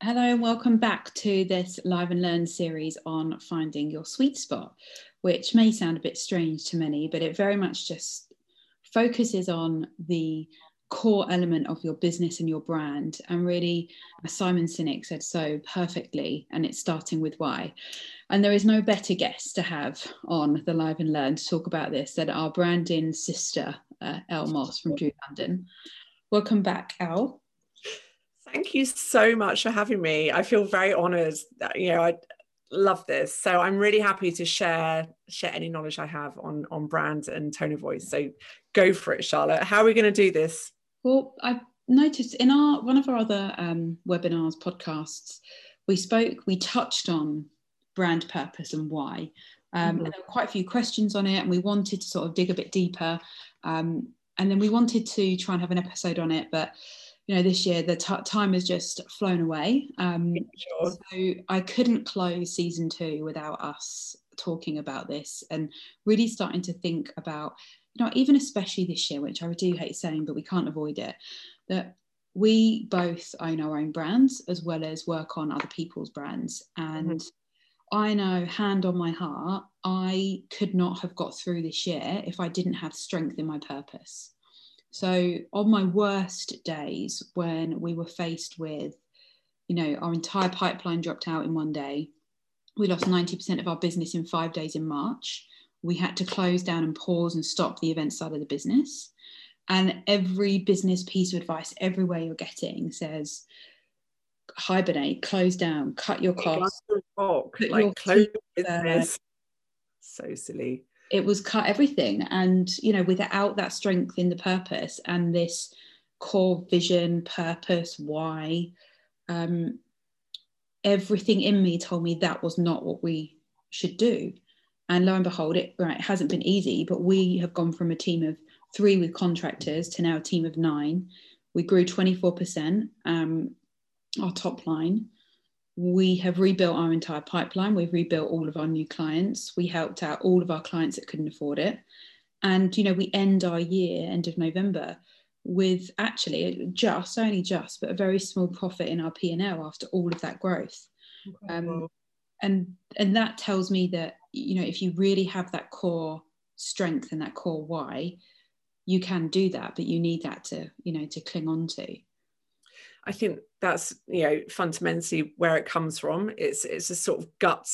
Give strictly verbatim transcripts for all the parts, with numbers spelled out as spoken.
Hello and welcome back to this Live and Learn series on finding your sweet spot, which may sound a bit strange to many, but it very much just focuses on the core element of your business and your brand. And really, as Simon Sinek said so perfectly, and it's starting with why. And there is no better guest to have on the Live and Learn to talk about this than our branding sister, uh, Elle Moss from Drew London. Welcome back, Elle. Thank you so much for having me. I feel very honoured. You know, I love this. So I'm really happy to share share any knowledge I have on, on brand and tone of voice. So go for it, Charlotte. How are we going to do this? Well, I noticed in our one of our other um, webinars, podcasts, we spoke, we touched on brand purpose and why. Um, mm-hmm. And there were quite a few questions on it, and we wanted to sort of dig a bit deeper. Um, and then we wanted to try and have an episode on it, but you know, this year the t time has just flown away. Um, sure. So I couldn't close season two without us talking about this and really starting to think about, you know, even especially this year, which I do hate saying, but we can't avoid it, that we both own our own brands as well as work on other people's brands. And mm-hmm. I know, hand on my heart, I could not have got through this year if I didn't have strength in my purpose. So on my worst days, when we were faced with, you know, our entire pipeline dropped out in one day, we lost ninety percent of our business in five days in March. We had to close down and pause and stop the event side of the business. And every business piece of advice everywhere you're getting says, hibernate, close down, cut your costs. Like, close business. So silly. It was cut everything. And, you know, without that strength in the purpose and this core vision, purpose, why, um, everything in me told me that was not what we should do. And lo and behold, it, right, it hasn't been easy, but we have gone from a team of three with contractors to now a team of nine. We grew twenty-four percent, um, our top line. We have rebuilt our entire pipeline. We've rebuilt all of our new clients. We helped out all of our clients that couldn't afford it. And, you know, we end our year, end of November, with actually just, only just, but a very small profit in our P and L after all of that growth. Um, and, and that tells me that, you know, if you really have that core strength and that core why, you can do that, but you need that to, you know, to cling on to. I think that's, you know, fundamentally where it comes from. It's it's a sort of gut,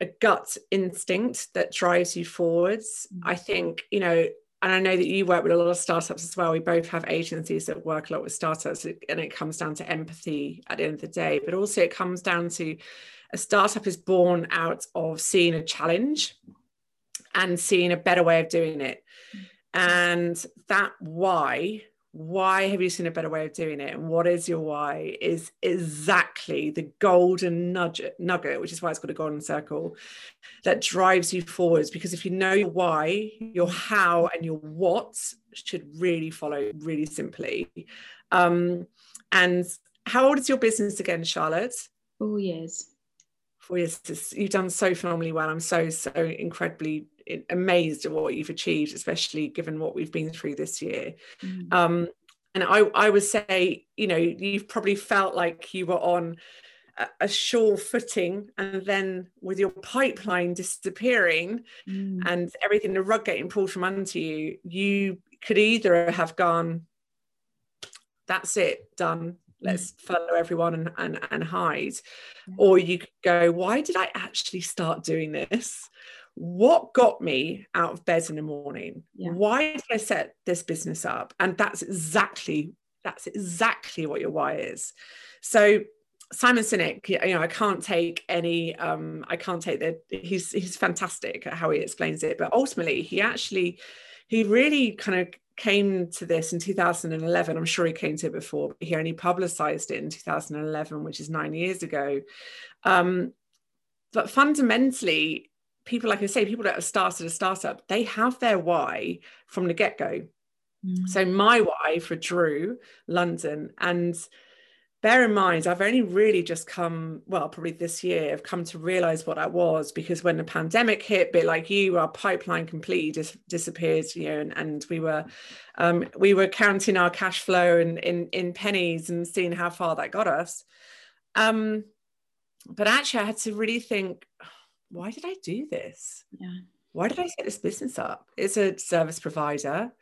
a gut instinct that drives you forwards. Mm-hmm. I think, you know, and I know that you work with a lot of startups as well. We both have agencies that work a lot with startups, and it comes down to empathy at the end of the day. But also it comes down to a startup is born out of seeing a challenge and seeing a better way of doing it. Mm-hmm. And that why... why have you seen a better way of doing it, and what is your why, is exactly the golden nugget, nugget, which is why it's called a golden circle, that drives you forwards. Because if you know your why, your how and your what should really follow really simply. Um and how old is your business again, Charlotte? Four years four years. You've done so phenomenally well. I'm so so incredibly amazed at what you've achieved, especially given what we've been through this year. Mm. Um, and I, I would say, you know, you've probably felt like you were on a, a sure footing, and then with your pipeline disappearing mm. and everything, the rug getting pulled from under you, you could either have gone, that's it, done, let's follow everyone and, and, and hide. Yeah. Or you could go, why did I actually start doing this? What got me out of bed in the morning? Yeah. Why did I set this business up? And that's exactly that's exactly what your why is. So Simon Sinek, you know, I can't take any um I can't take the he's he's fantastic at how he explains it, but ultimately he actually he really kind of came to this in two thousand eleven. I'm sure he came to it before, but he only publicized it in two thousand eleven, which is nine years ago. Um but fundamentally, people, like I say, people that have started a startup, they have their why from the get-go. Mm. So my why for Drew London, and bear in mind, I've only really just come, well, probably this year, I've come to realise what that was, because when the pandemic hit, a bit like you, our pipeline completely dis disappeared, you know, and, and we were um, we were counting our cash flow in, in, in pennies and seeing how far that got us. Um, but actually I had to really think, why did I do this? Yeah. Why did I set this business up? It's a service provider.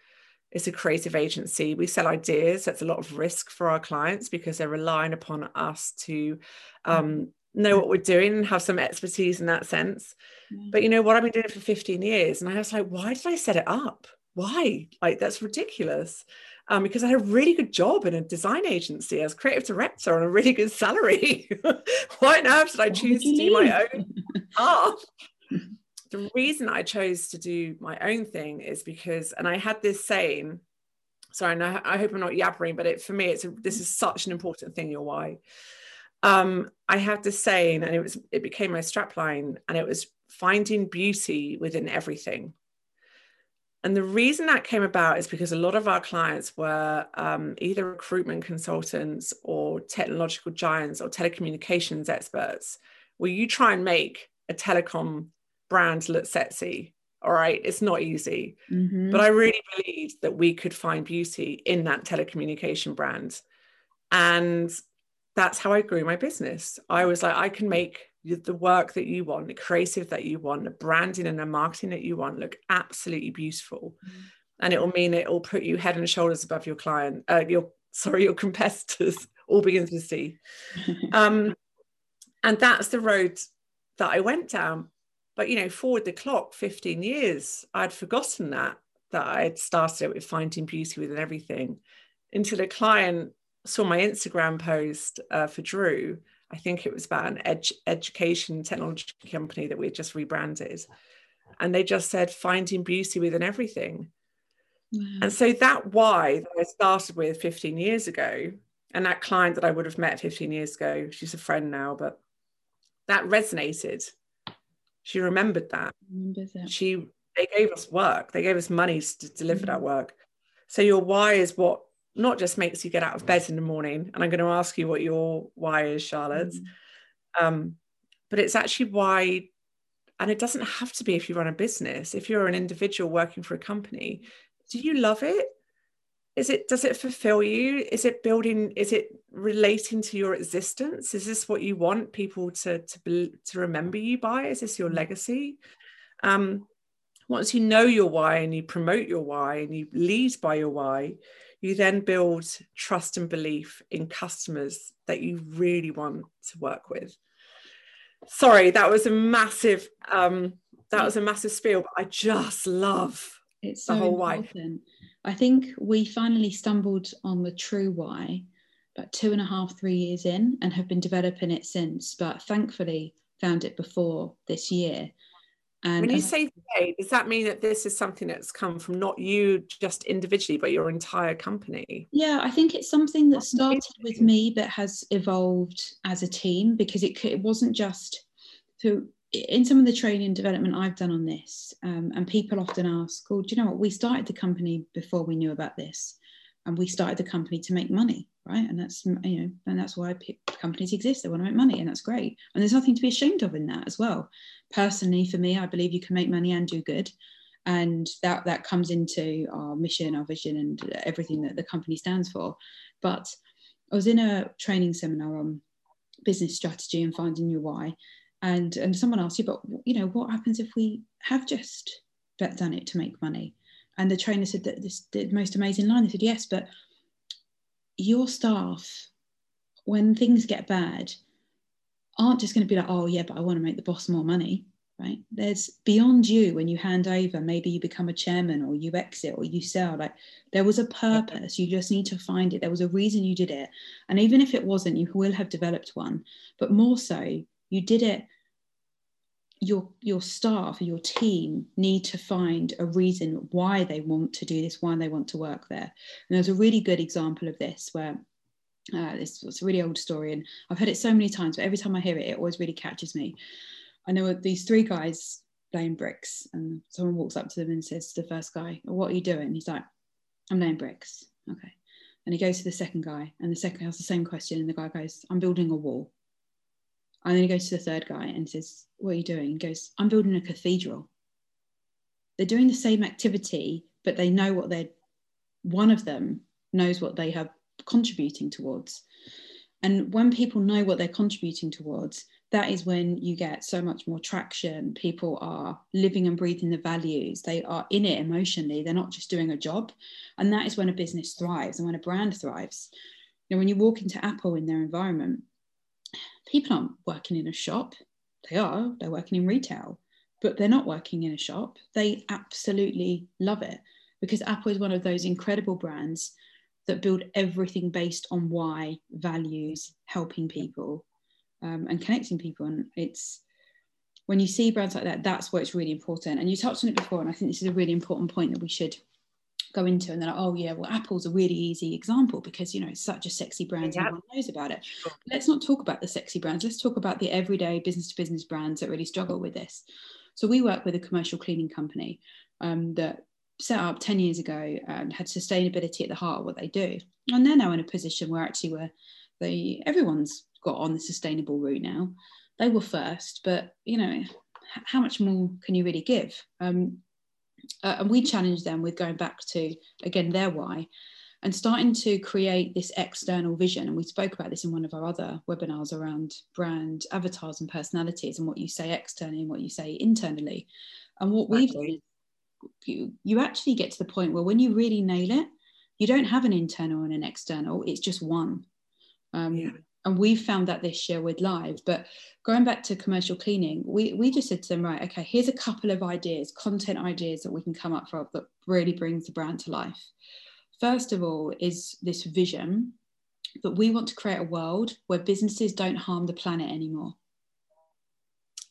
It's a creative agency. We sell ideas. That's a lot of risk for our clients because they're relying upon us to um, know what we're doing and have some expertise in that sense. But you know what? I've been doing it for fifteen years. And I was like, why did I set it up? Why? Like, that's ridiculous. Um, because I had a really good job in a design agency as creative director on a really good salary. Why on earth did I choose to do my own path? The reason I chose to do my own thing is because, and I had this saying, sorry, and I, I hope I'm not yabbering, but it, for me, it's a, this is such an important thing, your why. Um, I had this saying, and it was, it became my strapline, and it was finding beauty within everything. And the reason that came about is because a lot of our clients were um, either recruitment consultants or technological giants or telecommunications experts, where you try and make a telecom brand look sexy. All right, it's not easy. Mm-hmm. But I really believed that we could find beauty in that telecommunication brand. And that's how I grew my business. I was like, I can make the work that you want, the creative that you want, the branding and the marketing that you want look absolutely beautiful. Mm-hmm. And it will mean it will put you head and shoulders above your client, uh, your, sorry, your competitors, all begins with C. Um, and that's the road that I went down. But, you know, forward the clock fifteen years, I'd forgotten that, that I had started with finding beauty within everything until a client saw my Instagram post uh, for Drew. I think it was about an ed- education technology company that we had just rebranded. And they just said, finding beauty within everything. Wow. And so that why that I started with fifteen years ago, and that client that I would have met fifteen years ago, she's a friend now, but that resonated. She remembered that. She, they gave us work. They gave us money to deliver mm-hmm. that work. So your why is what not just makes you get out of bed in the morning. And I'm going to ask you what your why is, Charlotte. Mm-hmm. Um, but it's actually why, and it doesn't have to be if you run a business. If you're an individual working for a company, do you love it? Is it, does it fulfill you? Is it building, is it relating to your existence? Is this what you want people to, to, be, to remember you by? Is this your legacy? Um, once you know your why and you promote your why and you lead by your why, you then build trust and belief in customers that you really want to work with. Sorry, that was a massive, um, that was a massive spiel, but I just love it's the so whole why. Important. I think we finally stumbled on the true why about two and a half, three years in, and have been developing it since, but thankfully found it before this year. And when you say today, does that mean that this is something that's come from not you just individually, but your entire company? Yeah, I think it's something that started with me but has evolved as a team, because it, it wasn't just to... In some of the training and development I've done on this, um, and people often ask, oh, do you know what, we started the company before we knew about this, and we started the company to make money, right? And that's, you know, and that's why companies exist. They want to make money, and that's great. And there's nothing to be ashamed of in that as well. Personally, for me, I believe you can make money and do good. And that, that comes into our mission, our vision, and everything that the company stands for. But I was in a training seminar on business strategy and finding your why. And, and someone asked you, but, you know, what happens if we have just done it to make money? And the trainer said that this the most amazing line. They said, yes, but your staff, when things get bad, aren't just going to be like, oh, yeah, but I want to make the boss more money, right? There's beyond you when you hand over, maybe you become a chairman or you exit or you sell. Like, there was a purpose. You just need to find it. There was a reason you did it. And even if it wasn't, you will have developed one. But more so, you did it, your, your staff, your team need to find a reason why they want to do this, why they want to work there. And there's a really good example of this where uh, this was a really old story, and I've heard it so many times, but every time I hear it, it always really catches me. And there were these three guys laying bricks, and someone walks up to them and says to the first guy, what are you doing? And he's like, I'm laying bricks. Okay. And he goes to the second guy, and the second guy has the same question, and the guy goes, I'm building a wall. And then he goes to the third guy and says, what are you doing? He goes, I'm building a cathedral. They're doing the same activity, but they know what they're, one of them knows what they are contributing towards. And when people know what they're contributing towards, that is when you get so much more traction. People are living and breathing the values. They are in it emotionally. They're not just doing a job. And that is when a business thrives and when a brand thrives. You know, when you walk into Apple in their environment, people aren't working in a shop. They are. They're working in retail, but they're not working in a shop. They absolutely love it, because Apple is one of those incredible brands that build everything based on why, values, helping people, um, and connecting people. And it's when you see brands like that, that's where it's really important. And you touched on it before, and I think this is a really important point that we should go into. And they're like, oh yeah, well, Apple's a really easy example because, you know, it's such a sexy brand, yeah, and everyone knows about it. Sure. Let's not talk about the sexy brands. Let's talk about the everyday business to business brands that really struggle with this. So we work with a commercial cleaning company um, that set up ten years ago and had sustainability at the heart of what they do. And they're now in a position where actually where they, everyone's got on the sustainable route now. They were first, but, you know, how much more can you really give? Um, uh, and we challenged them with going back to, again, their why and starting to create this external vision. And we spoke about this in one of our other webinars around brand avatars and personalities and what you say externally and what you say internally. And what we've done, You, you actually get to the point where when you really nail it, you don't have an internal and an external, it's just one. Um, yeah. And we found that this year with Live. But going back to commercial cleaning, we, we just said to them, right, okay, here's a couple of ideas, content ideas that we can come up with that really brings the brand to life. First of all is this vision that we want to create a world where businesses don't harm the planet anymore.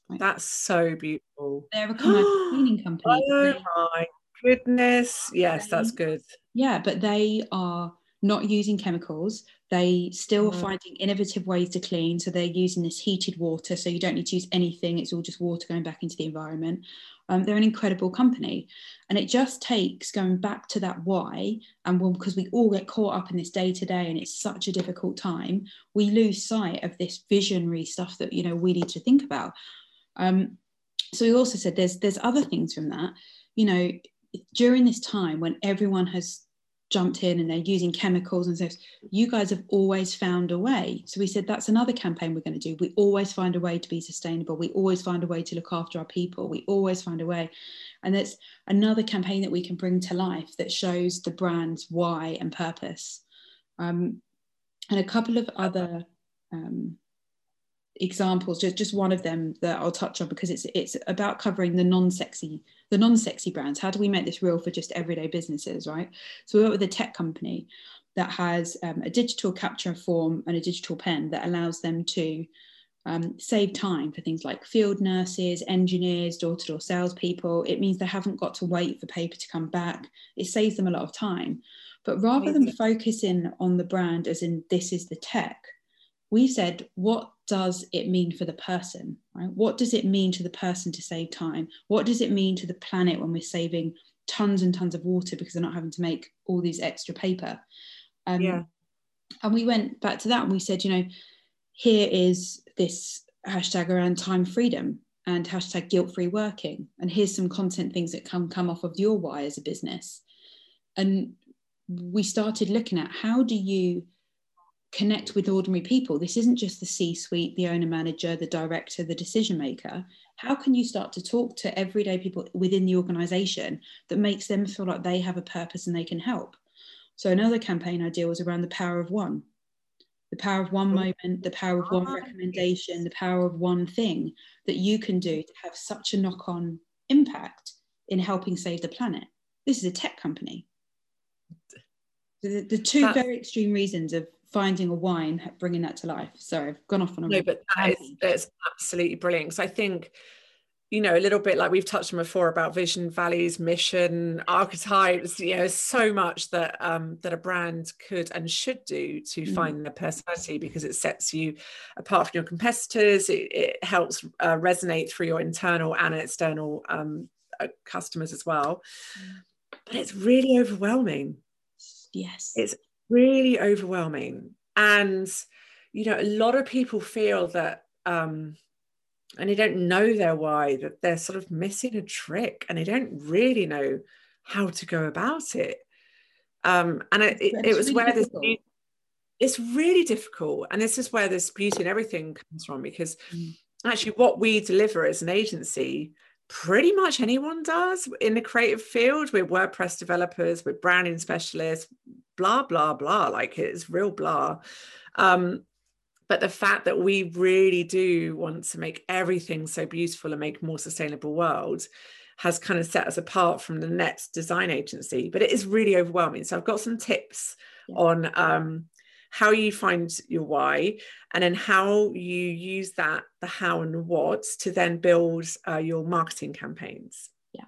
Right. That's so beautiful. They're a commercial cleaning company. Oh my goodness. Yes, they, that's good. Yeah, but they are not using chemicals. They still oh. are finding innovative ways to clean. So they're using this heated water. So you don't need to use anything. It's all just water going back into the environment. Um, they're an incredible company. And it just takes going back to that why. And well, because we all get caught up in this day to day and it's such a difficult time, we lose sight of this visionary stuff that, you know, we need to think about. Um, so he also said there's there's other things from that, you know, during this time when everyone has jumped in and they're using chemicals and stuff, you guys have always found a way. So we said that's another campaign we're going to do. We always find a way to be sustainable. We always find a way to look after our people. We always find a way. And that's another campaign that we can bring to life that shows the brand's why and purpose. Um, and a couple of other um examples, just just one of them that I'll touch on, because it's it's about covering the non-sexy the non-sexy brands. How do we make this real for just everyday businesses, right? So we work with a tech company that has um, a digital capture form and a digital pen that allows them to um, save time for things like field nurses, engineers, door-to-door salespeople. It means they haven't got to wait for paper to come back. It saves them a lot of time. But rather than focusing on the brand as in this is the tech, we said, what does it mean for the person, right? What does it mean to the person to save time? What does it mean to the planet when we're saving tons and tons of water because they're not having to make all these extra paper? Um, yeah. And we went back to that and we said, you know, here is this hashtag around time freedom and hashtag guilt-free working. And here's some content things that can come off of your why as a business. And we started looking at how do you connect with ordinary people. This isn't just the C-suite, the owner manager, the director, the decision maker. How can you start to talk to everyday people within the organization that makes them feel like they have a purpose and they can help? So another campaign idea was around the power of one, the power of one moment, the power of one recommendation, the power of one thing that you can do to have such a knock-on impact in helping save the planet. This is a tech company. The, the two That's- very extreme reasons of finding a wine, bringing that to life. Sorry, I've gone off on a no, but that is, that's absolutely brilliant. So I think, you know, a little bit like we've touched on before about vision, values, mission, archetypes, you know, so much that um, that a brand could and should do to mm. find their personality, because it sets you apart from your competitors. It, it helps uh, resonate through your internal and external um, uh, customers as well. Mm. But it's really overwhelming. Yes. It's really overwhelming, and you know, a lot of people feel that um and they don't know their why, that they're sort of missing a trick and they don't really know how to go about it. Um and it, it, it was where this new, it's really difficult. And this is where this beauty and everything comes from, because actually what we deliver as an agency, pretty much anyone does in the creative field. We're WordPress developers, we're branding specialists, blah, blah, blah, like it's real blah. Um, but the fact that we really do want to make everything so beautiful and make a more sustainable world has kind of set us apart from the next design agency, but it is really overwhelming. So I've got some tips yeah. on um, how you find your why, and then how you use that, the how and the what, to then build uh, your marketing campaigns. Yeah.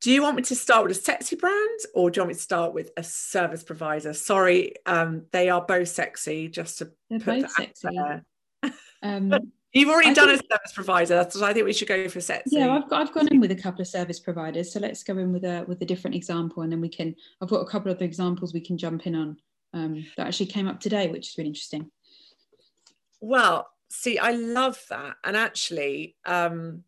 Do you want me to start with a sexy brand, or do you want me to start with a service provider? Sorry, um, they are both sexy, just to They're put that sexy. out there. Um, You've already I done think, a service provider, so I think we should go for sets. Yeah, I've got I've gone in with a couple of service providers, so let's go in with a with a different example, and then we can. I've got a couple of examples we can jump in on um, that actually came up today, which is really interesting. Well, see, I love that, and actually, um,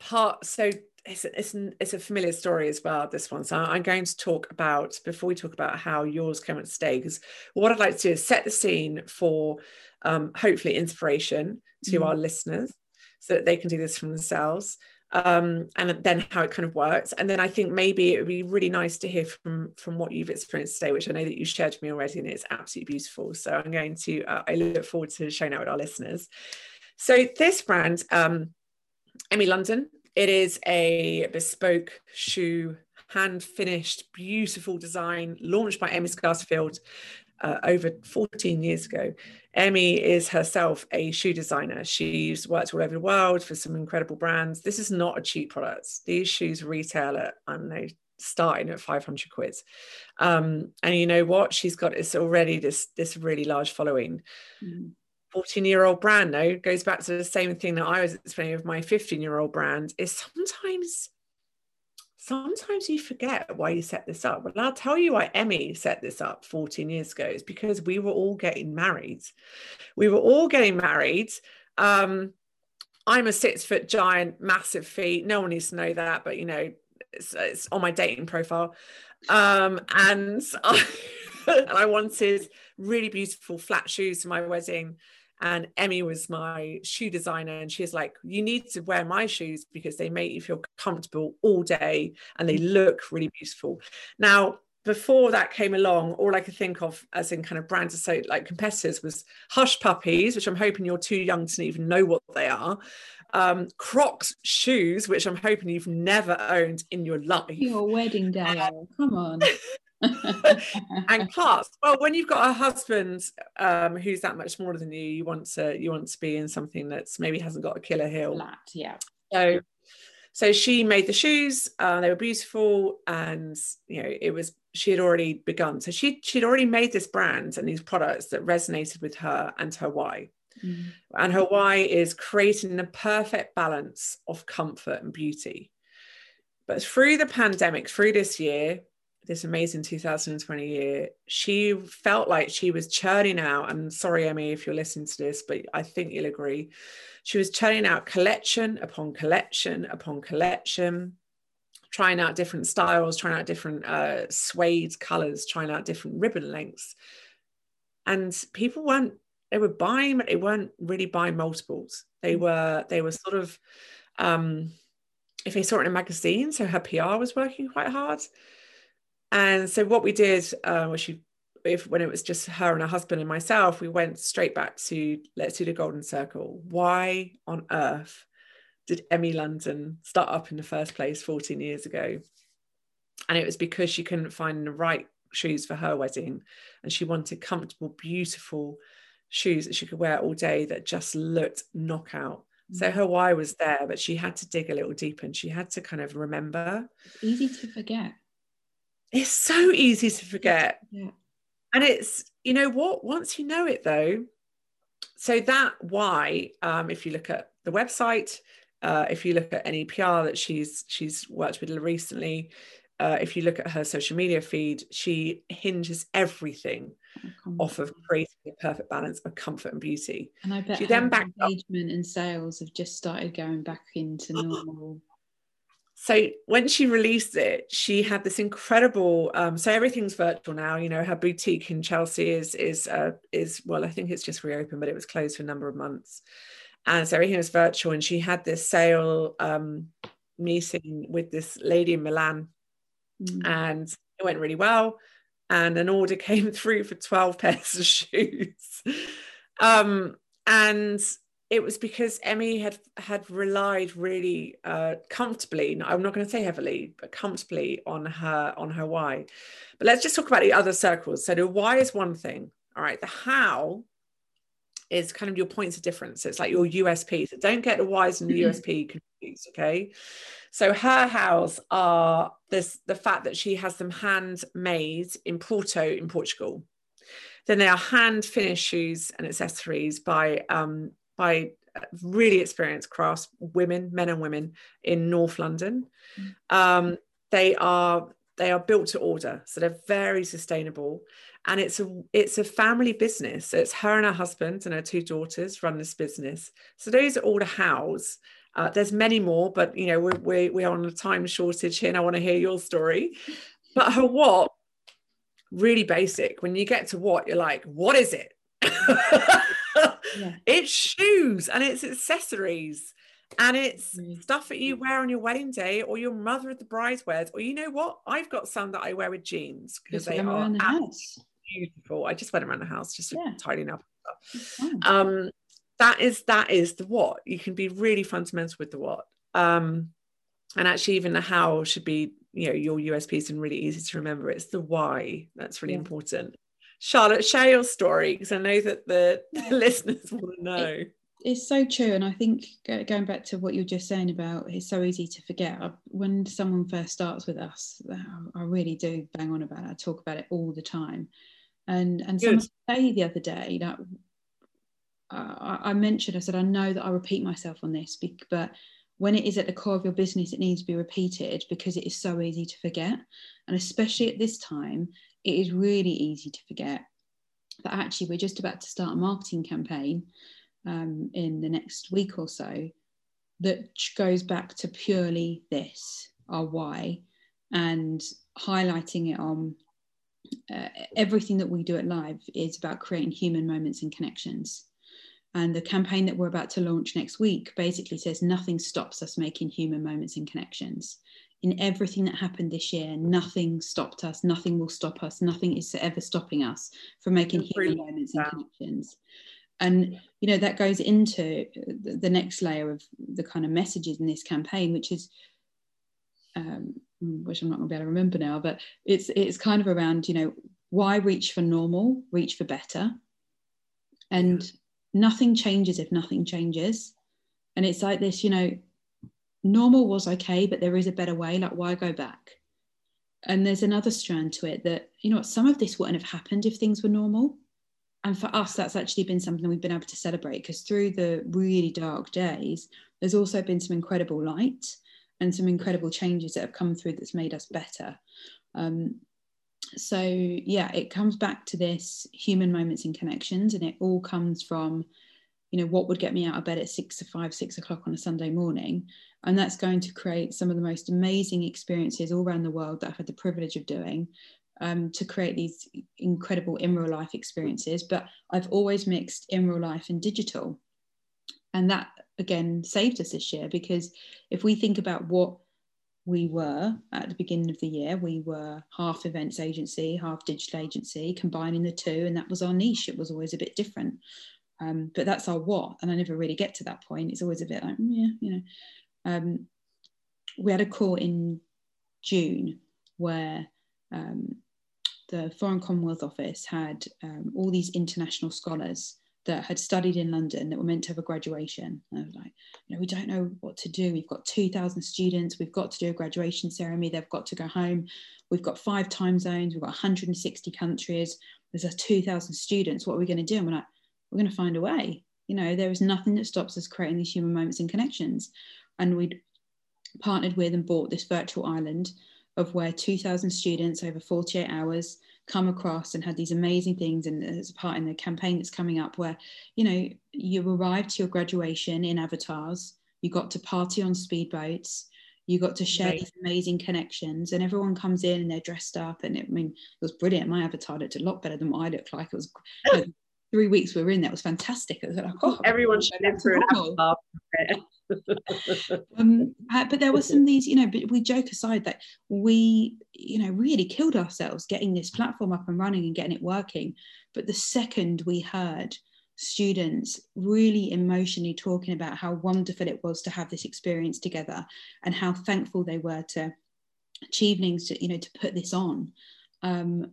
part so it's it's it's a familiar story as well. This one, so I'm going to talk about before we talk about how yours came up today, because what I'd like to do is set the scene for um, hopefully inspiration to our listeners, so that they can do this for themselves, um, and then how it kind of works. And then I think maybe it would be really nice to hear from from what you've experienced today, which I know that you shared with me already, and it's absolutely beautiful. So I'm going to uh, I look forward to sharing that with our listeners. So this brand, um, Emmy London, it is a bespoke shoe, hand finished, beautiful design, launched by Emmy Scarsfield. Uh, over fourteen years ago. Emmy is herself a shoe designer. She's worked all over the world for some incredible brands. This is not a cheap product. These shoes retail at, I don't know, starting at five hundred quid. Um, and you know what? She's got it's already this, this really large following. fourteen-year-old brand, though, goes back to the same thing that I was explaining with my fifteen-year-old brand, is sometimes... Sometimes you forget why you set this up. Well, I'll tell you why Emmy set this up fourteen years ago. It's because we were all getting married. We were all getting married. Um, I'm a six foot giant, massive feet. No one needs to know that, but you know, it's, it's on my dating profile. Um, and, I, and I wanted really beautiful flat shoes for my wedding. And Emmy was my shoe designer, and she's like, you need to wear my shoes because they make you feel comfortable all day and they look really beautiful. Now, before that came along, all I could think of as in kind of brands, so like competitors, was Hush Puppies, which I'm hoping you're too young to even know what they are. Um, Crocs shoes, which I'm hoping you've never owned in your life. Your wedding day, um, come on. And class. Well, when you've got a husband um who's that much smaller than you, you want to you want to be in something that's maybe hasn't got a killer heel. Flat, yeah. So, so she made the shoes. Uh, they were beautiful, and you know it was. She had already begun. So she she'd already made this brand and these products that resonated with her and her why. Mm. And her why is creating the perfect balance of comfort and beauty. But through the pandemic, through this year. This amazing two thousand twenty year, she felt like she was churning out, and sorry Emmy if you're listening to this, but I think you'll agree, she was churning out collection upon collection upon collection, trying out different styles, trying out different uh, suede colours, trying out different ribbon lengths, and people weren't, they were buying, but they weren't really buying multiples. They were, they were sort of, um, if they saw it in a magazine, so her P R was working quite hard. And so what we did, uh, was she, if when it was just her and her husband and myself, we went straight back to let's do the golden circle. Why on earth did Emmy London start up in the first place fourteen years ago? And it was because she couldn't find the right shoes for her wedding, and she wanted comfortable, beautiful shoes that she could wear all day that just looked knockout. So her why was there, but she had to dig a little deeper, and she had to kind of remember. It's easy to forget. It's so easy to forget. Yeah. And it's, you know what, once you know it though, so that why, um, if you look at the website, uh, if you look at any P R that she's she's worked with recently, uh, if you look at her social media feed, she hinges everything oh, off of creating the perfect balance of comfort and beauty. And I bet she then backed engagement up. And sales have just started going back into normal. So when she released it, she had this incredible, um, so everything's virtual now, you know, her boutique in Chelsea is, is, uh, is, well, I think it's just reopened, but it was closed for a number of months. And so everything was virtual. And she had this sale um, meeting with this lady in Milan, mm. and it went really well. And an order came through for twelve pairs of shoes. um, and it was because Emmy had had relied really uh, comfortably, I'm not going to say heavily, but comfortably on her on her why. But let's just talk about the other circles. So the why is one thing, all right? The how is kind of your points of difference. It's like your U S P. So don't get the whys and the U S P confused, okay? So her hows are this, the fact that she has them handmade in Porto in Portugal. Then they are hand-finished shoes and accessories by... Um, by really experienced crafts women, men and women in North London. Mm. Um, they are they are built to order, so they're very sustainable. And it's a it's a family business. So it's her and her husband and her two daughters run this business. So those are all the hows. Uh, there's many more, but you know we're, we're we're on a time shortage here, and I want to hear your story. But her what? Really basic. When you get to what, you're like, what is it? Yeah. It's shoes and it's accessories and it's mm. stuff that you wear on your wedding day or your mother of the bride wears, or you know what, I've got some that I wear with jeans because they are the house. beautiful. I just went around the house just yeah. tidying up stuff. um that is that is the what. You can be really fundamental with the what, um and actually even the how should be, you know, your U S Ps and really easy to remember. It's the why that's really yeah. important. Charlotte, share your story, because I know that the, the listeners want to know. It, it's so true. And I think going back to what you were just saying about it's so easy to forget. When someone first starts with us, I really do bang on about it. I talk about it all the time. And and Good. someone said the other day, that I, I mentioned, I said, I know that I repeat myself on this, but when it is at the core of your business, it needs to be repeated because it is so easy to forget. And especially at this time, it is really easy to forget that actually we're just about to start a marketing campaign um, in the next week or so that goes back to purely this, our why, and highlighting it on uh, everything that we do at Live is about creating human moments and connections. And the campaign that we're about to launch next week basically says nothing stops us making human moments and connections. In everything that happened this year, nothing stopped us, nothing will stop us, nothing is ever stopping us from making That's human brilliant. moments and wow. connections. And, you know, that goes into the next layer of the kind of messages in this campaign, which is, um, which I'm not going to be able to remember now, but it's it's kind of around, you know, why reach for normal, reach for better. And yeah. nothing changes if nothing changes. And it's like this, you know, normal was okay, but there is a better way. Like, why go back? And there's another strand to it that, you know, some of this wouldn't have happened if things were normal. And for us, that's actually been something we've been able to celebrate, because through the really dark days, there's also been some incredible light and some incredible changes that have come through that's made us better. Um, so, yeah, it comes back to this human moments and connections, and it all comes from, you know, what would get me out of bed at six to five, six o'clock on a Sunday morning. And that's going to create some of the most amazing experiences all around the world that I've had the privilege of doing, um, to create these incredible in real life experiences. But I've always mixed in real life and digital. And that, again, saved us this year, because if we think about what we were at the beginning of the year, we were half events agency, half digital agency, combining the two. And that was our niche. It was always a bit different. Um, but that's our what. And I never really get to that point. It's always a bit like, mm, yeah, you know. Um, we had a call in June where um, the Foreign Commonwealth Office had um, all these international scholars that had studied in London that were meant to have a graduation. And I was like, you know, we don't know what to do. We've got two thousand students. We've got to do a graduation ceremony. They've got to go home. We've got five time zones. We've got one hundred sixty countries. There's a two thousand students. What are we going to do? And we're like, we're going to find a way. You know, there is nothing that stops us creating these human moments and connections. And we'd partnered with and bought this virtual island of where two thousand students over forty-eight hours come across and had these amazing things. And there's a part in the campaign that's coming up where, you know, you arrived to your graduation in avatars, you got to party on speedboats, You got to share right. these amazing connections, and everyone comes in and they're dressed up. And it, I mean, it was brilliant. My avatar looked a lot better than what I looked like. It was like, three weeks we were in there. It was fantastic. It was like, oh, everyone should go through an avatar. um, but there were some of these, you know, but we joke aside that we, you know, really killed ourselves getting this platform up and running and getting it working. But the second we heard students really emotionally talking about how wonderful it was to have this experience together and how thankful they were to Chevenings to, you know, to put this on, um,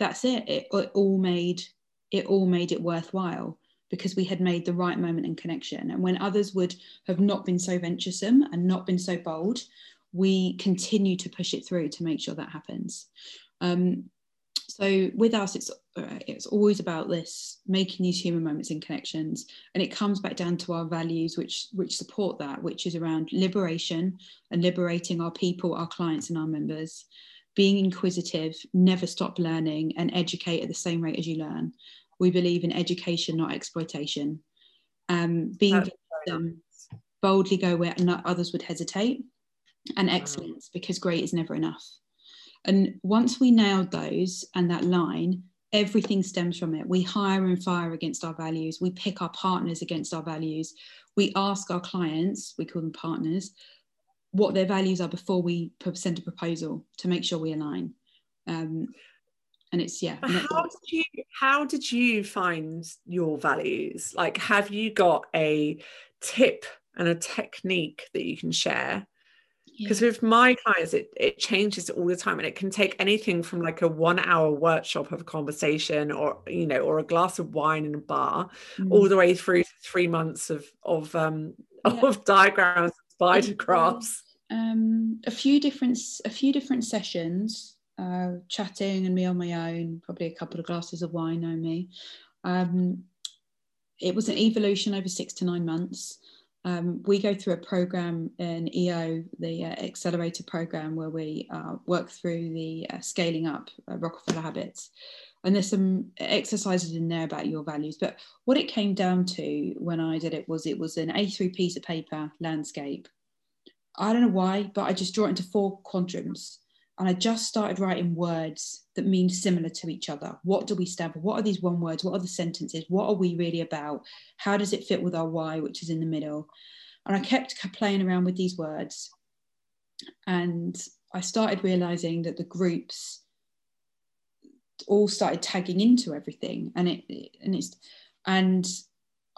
that's it. it. It all made it all made it worthwhile, because we had made the right moment and connection. And when others would have not been so venturesome and not been so bold, we continue to push it through to make sure that happens. Um, so with us, it's uh, it's always about this, making these human moments and connections. And it comes back down to our values, which which support that, which is around liberation and liberating our people, our clients and our members, being inquisitive, never stop learning, and educate at the same rate as you learn. We believe in education, not exploitation. Um, being them, boldly go where not others would hesitate, and excellence, wow. because great is never enough. And once we nailed those and that line, everything stems from it. We hire and fire against our values. We pick our partners against our values. We ask our clients, we call them partners, what their values are before we send a proposal to make sure we align. Um, and it's, yeah. And how did you, how did you find your values? Like, have you got a tip and a technique that you can share? Because yeah. with my clients, it, it changes all the time, and it can take anything from like a one hour workshop of a conversation, or, you know, or a glass of wine in a bar, mm. all the way through to three months of, of, um, yeah. of diagrams, spider crafts. Um, a few different, a few different sessions, uh, chatting and me on my own, probably a couple of glasses of wine, know me. Um, it was an evolution over six to nine months. Um, we go through a program in E O, the uh, accelerator program, where we uh, work through the uh, scaling up uh, Rockefeller habits. And there's some exercises in there about your values. But what it came down to when I did it was it was an A three piece of paper landscape. I don't know why, but I just draw it into four quadrants. And I just started writing words that mean similar to each other. What do we stand for? What are these one words? What are the sentences? What are we really about? How does it fit with our why, which is in the middle? And I kept playing around with these words. And I started realizing that the groups all started tagging into everything. And it and it's and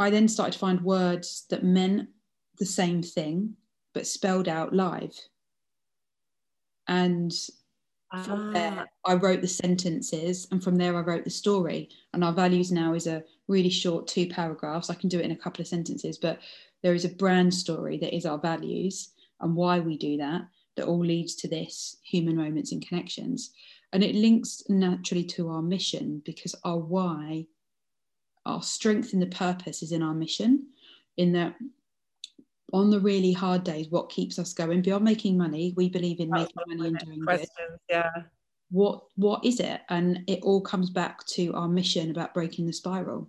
I then started to find words that meant the same thing, but spelled out live. And from ah. there, I wrote the sentences, and from there I wrote the story. And our values now is a really short two paragraphs. I can do it in a couple of sentences, but there is a brand story that is our values and why we do that, that all leads to this human moments and connections. And it links naturally to our mission, because our why, our strength in the purpose is in our mission, in that on the really hard days, what keeps us going beyond making money? We believe in That's making money and doing good. Yeah. What, what is it? And it all comes back to our mission about breaking the spiral.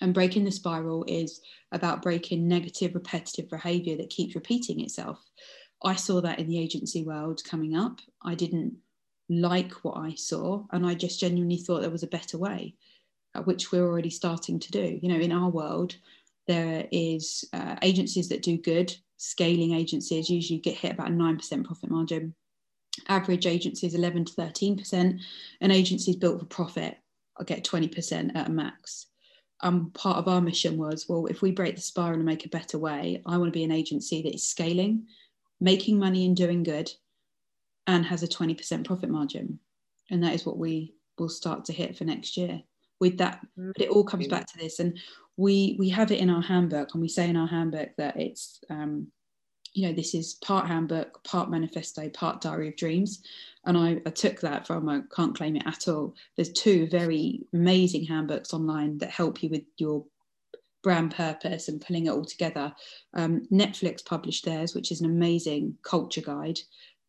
And breaking the spiral is about breaking negative, repetitive behaviour that keeps repeating itself. I saw that in the agency world coming up. I didn't like what I saw, and I just genuinely thought there was a better way, which we're already starting to do. You know, in our world, there is uh, agencies that do good. Scaling agencies usually get hit about a nine percent profit margin. Average agencies, eleven to thirteen percent. And agencies built for profit, I'll get twenty percent at a max. Um, part of our mission was, well, if we break the spiral and make a better way, I want to be an agency that is scaling, making money and doing good, and has a twenty percent profit margin. And that is what we will start to hit for next year with that. But it all comes back to this. And We we have it in our handbook, and we say in our handbook that it's, um, you know, this is part handbook, part manifesto, part diary of dreams. And I, I took that from, I can't claim it at all. There's two very amazing handbooks online that help you with your brand purpose and pulling it all together. Um, Netflix published theirs, which is an amazing culture guide.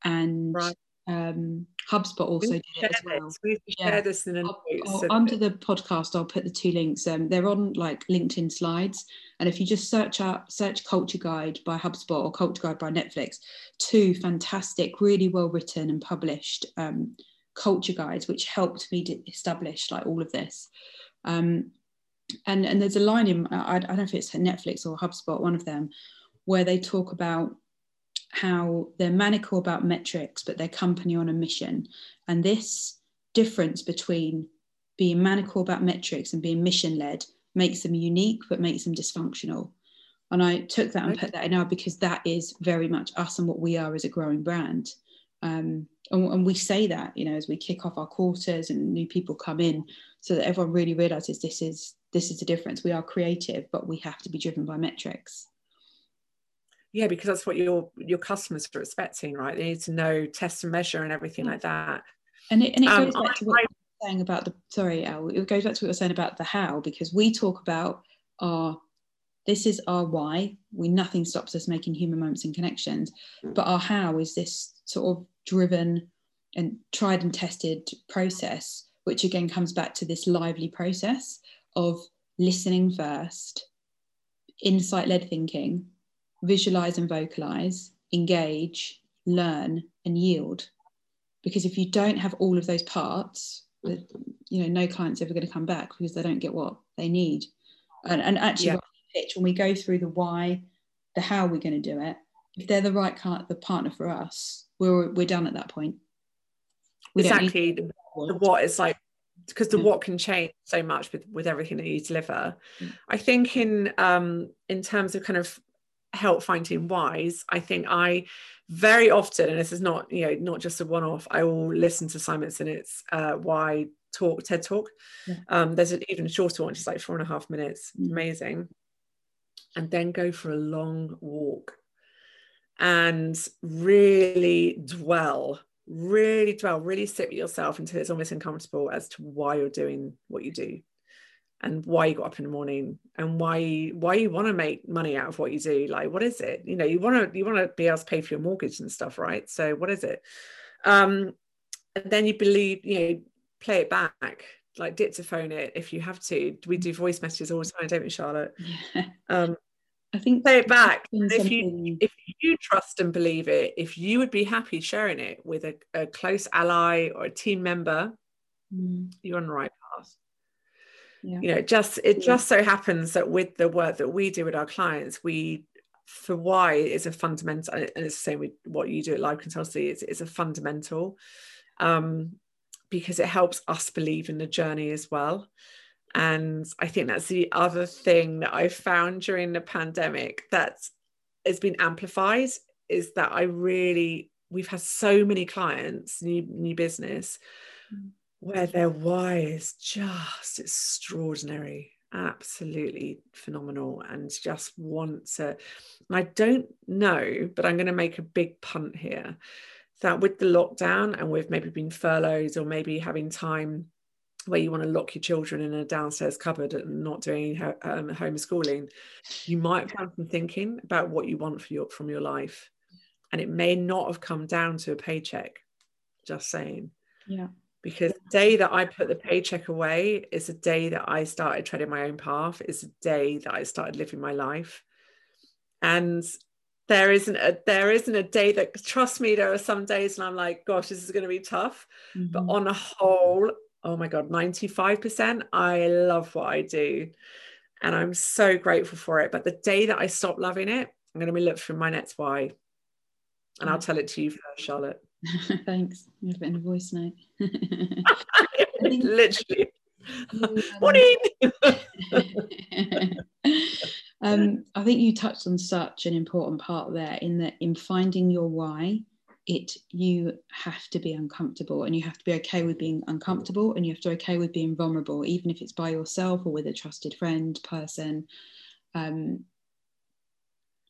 And right. um, HubSpot also did it as well. We have to share yeah. this in a notes. Under the podcast, I'll put the two links. Um, they're on like LinkedIn slides. And if you just search up, search Culture Guide by HubSpot or Culture Guide by Netflix, two fantastic, really well written and published um, culture guides, which helped me d- establish like all of this. Um, and, and there's a line in, I, I don't know if it's Netflix or HubSpot, one of them, where they talk about how they're maniacal about metrics, but they're company on a mission. And this difference between being maniacal about metrics and being mission-led makes them unique, but makes them dysfunctional. And I took that and put that in now, because that is very much us and what we are as a growing brand. Um, and, and we say that, you know, as we kick off our quarters and new people come in, so that everyone really realizes this is this is the difference. We are creative, but we have to be driven by metrics. Yeah, because that's what your your customers are expecting, right? They need to know, test and measure and everything like that. And it, and it goes um, back to what I, you were saying about the, sorry, Elle, it goes back to what you were saying about the how, because we talk about our, this is our why, we nothing stops us making human moments and connections, but our how is this sort of driven and tried and tested process, which again comes back to this lively process of listening first, insight-led thinking, visualize and vocalize, engage, learn and yield. Because if you don't have all of those parts, you know, no client's ever going to come back because they don't get what they need. And, and actually yeah. pitch, when we go through the why, the how we're going to do it, if they're the right car- the partner for us, we're we're done at that point. We exactly the, the what is like, because the yeah. what can change so much with, with everything that you deliver. Mm. I think in um in terms of kind of help finding whys, I think I very often, and this is not, you know, not just a one-off, I will listen to Simon Sinek's uh why talk TED talk. Yeah. Um there's an even shorter one, just like four and a half minutes, mm. amazing. And then go for a long walk and really dwell, really dwell, really sit with yourself until it's almost uncomfortable as to why you're doing what you do. And why you got up in the morning, and why why you want to make money out of what you do. Like, what is it? You know, you want to you want to be able to pay for your mortgage and stuff, right? So, what is it? Um, and then you believe, you know, play it back, like dictaphone it if you have to. We do voice messages all the time, don't we, Charlotte? Yeah. Um, I think play it back. If you if you trust and believe it, if you would be happy sharing it with a, a close ally or a team member, mm. you're on the right path. Yeah. You know, just it just so happens that with the work that we do with our clients, we for why is a fundamental, and it's the same with what you do at Live Consultancy, it's, it's a fundamental um, because it helps us believe in the journey as well. And I think that's the other thing that I found during the pandemic that has been amplified, is that I really, we've had so many clients, new new business, mm. where their why is just extraordinary, absolutely phenomenal, and just want to. And I don't know, but I'm going to make a big punt here that with the lockdown and with maybe being furloughed or maybe having time where you want to lock your children in a downstairs cupboard and not doing um, homeschooling, you might have done some thinking about what you want for your, from your life. And it may not have come down to a paycheck, just saying. Yeah. Because the day that I put the paycheck away is the day that I started treading my own path. It's the day that I started living my life. And there isn't a there isn't a day that, trust me, there are some days and I'm like, gosh, this is going to be tough. Mm-hmm. But on a whole, oh my God, ninety-five percent, I love what I do. And I'm so grateful for it. But the day that I stop loving it, I'm going to be looking for my next why. And mm-hmm. I'll tell it to you first, Charlotte. Thanks. You've been a voice note. Literally. Morning. um, I think you touched on such an important part there, in that in finding your why, it you have to be uncomfortable, and you have to be okay with being uncomfortable, and you have to be okay with being vulnerable, even if it's by yourself or with a trusted friend, person. Um,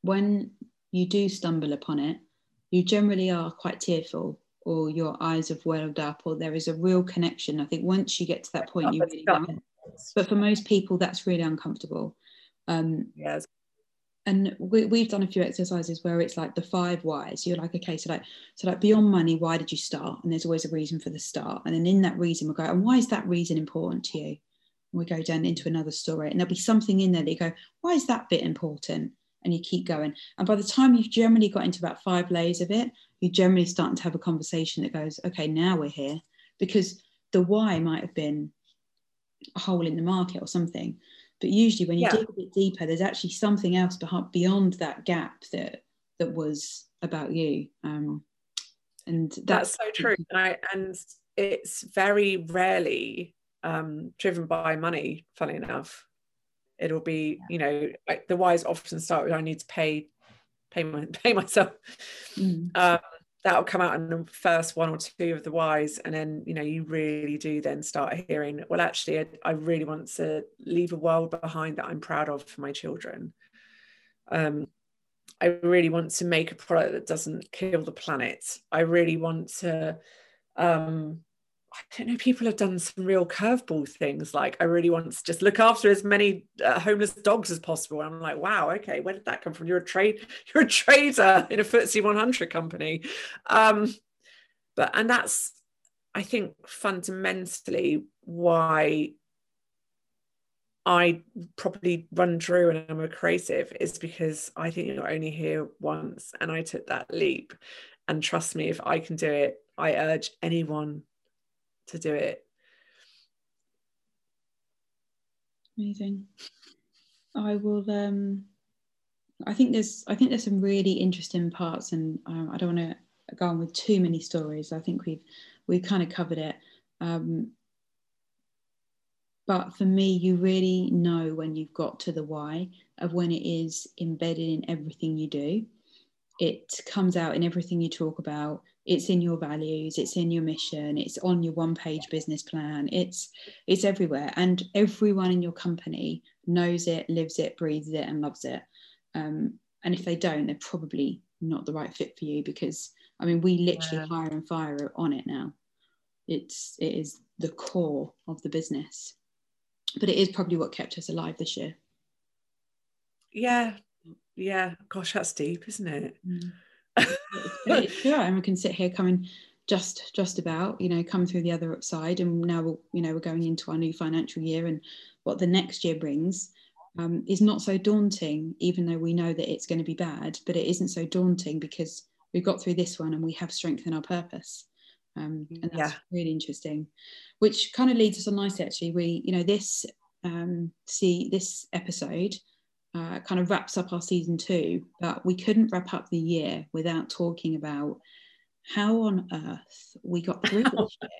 when you do stumble upon it, you generally are quite tearful, or your eyes have welled up, or there is a real connection. I think once you get to that point, you really know. But for most people, that's really uncomfortable. Um, yes. and we, we've done a few exercises where it's like the five whys. You're like, okay, so like, so like beyond money, why did you start? And there's always a reason for the start. And then in that reason, we'll go, and why is that reason important to you? And we go down into another story, and there'll be something in there that you go, why is that bit important? And you keep going. And by the time you've generally got into about five layers of it, you're generally starting to have a conversation that goes, okay, now we're here. Because the why might have been a hole in the market or something. But usually when you yeah. dig a bit deeper, there's actually something else behind, beyond that gap that that was about you. Um, and that's, that's so true. And, I, and it's very rarely um, driven by money, funnily enough. It'll be, you know, like the whys often start with, I need to pay, pay, my, pay myself. Mm. Um, that'll come out in the first one or two of the whys. And then, you know, you really do then start hearing, well, actually, I, I really want to leave a world behind that I'm proud of for my children. Um, I really want to make a product that doesn't kill the planet. I really want to, um, I don't know, people have done some real curveball things. Like, I really want to just look after as many uh, homeless dogs as possible. And I'm like, wow, okay, where did that come from? You're a trade, you're a trader in a F T S E one hundred company. Um, but, and that's, I think, fundamentally why I probably run Drew and I'm a creative, is because I think you're only here once, and I took that leap. And trust me, if I can do it, I urge anyone to do it. Amazing. I will um I think there's I think there's some really interesting parts, and um, I don't want to go on with too many stories. I think we've we've kind of covered it, um but for me, you really know when you've got to the why of when it is embedded in everything you do. It comes out in everything you talk about. It's in your values, it's in your mission, it's on your one-page business plan, it's it's everywhere. And everyone in your company knows it, lives it, breathes it, and loves it. Um, and if they don't, they're probably not the right fit for you, because, I mean, we literally wow. hire and fire on it now. It's, it is the core of the business. But it is probably what kept us alive this year. Yeah, yeah. Gosh, that's deep, isn't it? Mm. Yeah, and we can sit here coming just just about, you know, come through the other side, and now we'll, you know, we're going into our new financial year, and what the next year brings um, is not so daunting, even though we know that it's going to be bad. But it isn't so daunting because we've got through this one, and we have strength in our purpose, um, and that's yeah. really interesting. Which kind of leads us on nicely, actually. We, you know, this um, see this episode. Uh, kind of wraps up our season two, but we couldn't wrap up the year without talking about how on earth we got through this year.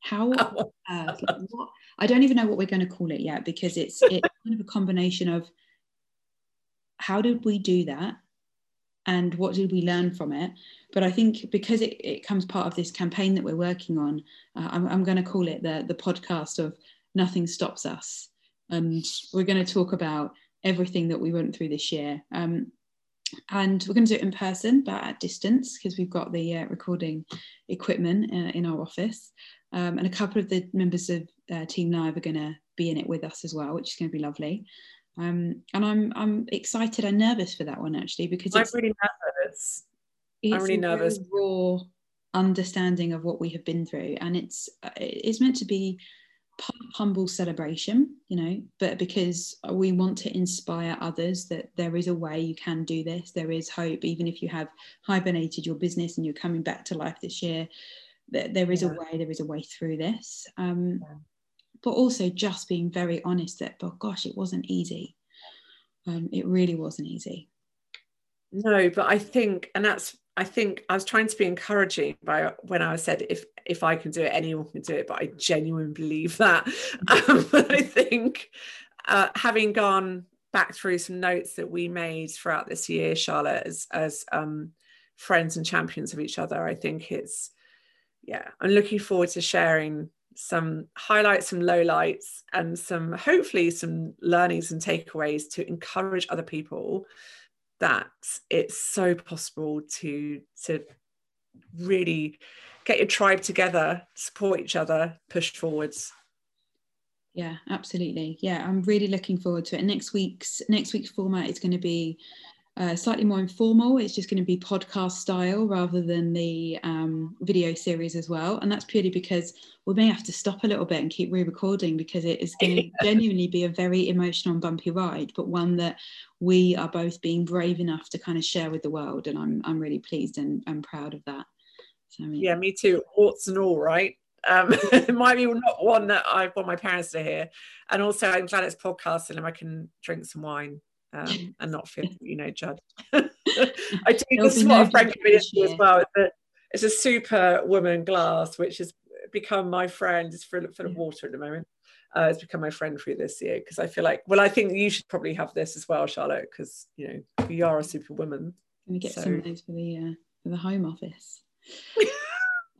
How on earth? Like what, I don't even know what we're going to call it yet, because it's it's kind of a combination of how did we do that and what did we learn from it. But I think because it, it comes part of this campaign that we're working on, uh, I'm, I'm going to call it the the podcast of Nothing Stops Us, and we're going to talk about everything that we went through this year, um, and we're going to do it in person but at distance, because we've got the uh, recording equipment uh, in our office, um, and a couple of the members of uh, Team Live are going to be in it with us as well, which is going to be lovely. Um, and I'm I'm excited and nervous for that one, actually, because I'm it's, really nervous. It's I'm really a nervous. Very raw understanding of what we have been through, and it's it's meant to be humble celebration, you know, but because we want to inspire others that there is a way you can do this, there is hope, even if you have hibernated your business and you're coming back to life this year, that there is yeah. a way, there is a way through this. Um, yeah. But also just being very honest that, but gosh, it wasn't easy. Um, it really wasn't easy. No, but I think, and that's, I think I was trying to be encouraging by when I said, if if I can do it, anyone can do it. But I genuinely believe that. Um, but I think uh, having gone back through some notes that we made throughout this year, Charlotte, as, as um, friends and champions of each other, I think it's, yeah, I'm looking forward to sharing some highlights, some lowlights, and some, hopefully some learnings and takeaways to encourage other people that it's so possible to to really get your tribe together, support each other, push forwards. Yeah, absolutely. Yeah, I'm really looking forward to it. Next week's next week's format is going to be uh, slightly more informal. It's just going to be podcast style rather than the um, video series as well. And that's purely because we may have to stop a little bit and keep re-recording, because it is going to genuinely be a very emotional and bumpy ride, but one that we are both being brave enough to kind of share with the world. And I'm I'm really pleased and, and proud of that. So, I mean, yeah, me too. Warts and all, right? Um, it might be not one that I want my parents to hear, and also I'm glad it's podcasting and I can drink some wine um, and not feel, you know, judged. I do this no what friend community as well. It's a, it's a super woman glass, which has become my friend. It's full, full of water at the moment. Uh, it's become my friend through this year, because I feel like, well, I think you should probably have this as well, Charlotte, because you know you are a superwoman. Can we get so. some of those for the uh, for the Home Office?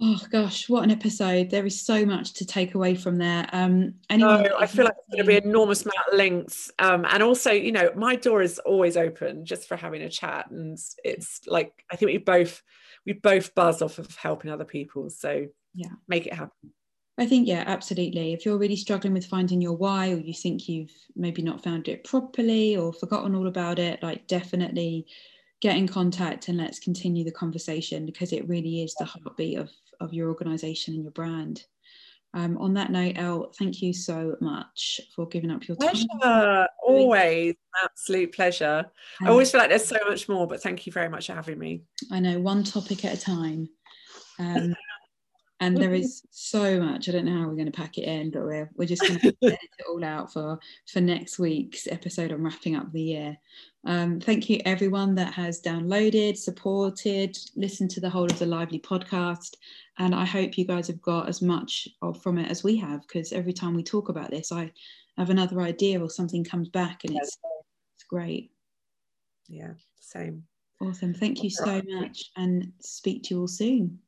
Oh gosh, what an episode. There is so much to take away from there. Um, no, I feel like there's going to be an enormous amount of links. Um, and also, you know, my door is always open just for having a chat. And it's like, I think we both, we both buzz off of helping other people. So yeah, make it happen. I think, yeah, absolutely. If you're really struggling with finding your why, or you think you've maybe not found it properly or forgotten all about it, like definitely get in contact and let's continue the conversation, because it really is the heartbeat of of your organisation and your brand. Um, on that note, Elle, thank you so much for giving up your pleasure. time. Always absolute pleasure. Um, I always feel like there's so much more, but thank you very much for having me. I know, one topic at a time. Um, and there is so much. I don't know how we're going to pack it in, but we're, we're just going to edit it all out for, for next week's episode on wrapping up the year. Um, thank you everyone that has downloaded, supported, listened to the whole of the Lively podcast. And I hope you guys have got as much of, from it as we have, because every time we talk about this, I have another idea or something comes back, and it's, it's great. Yeah, same. Awesome. Thank you so much, and speak to you all soon.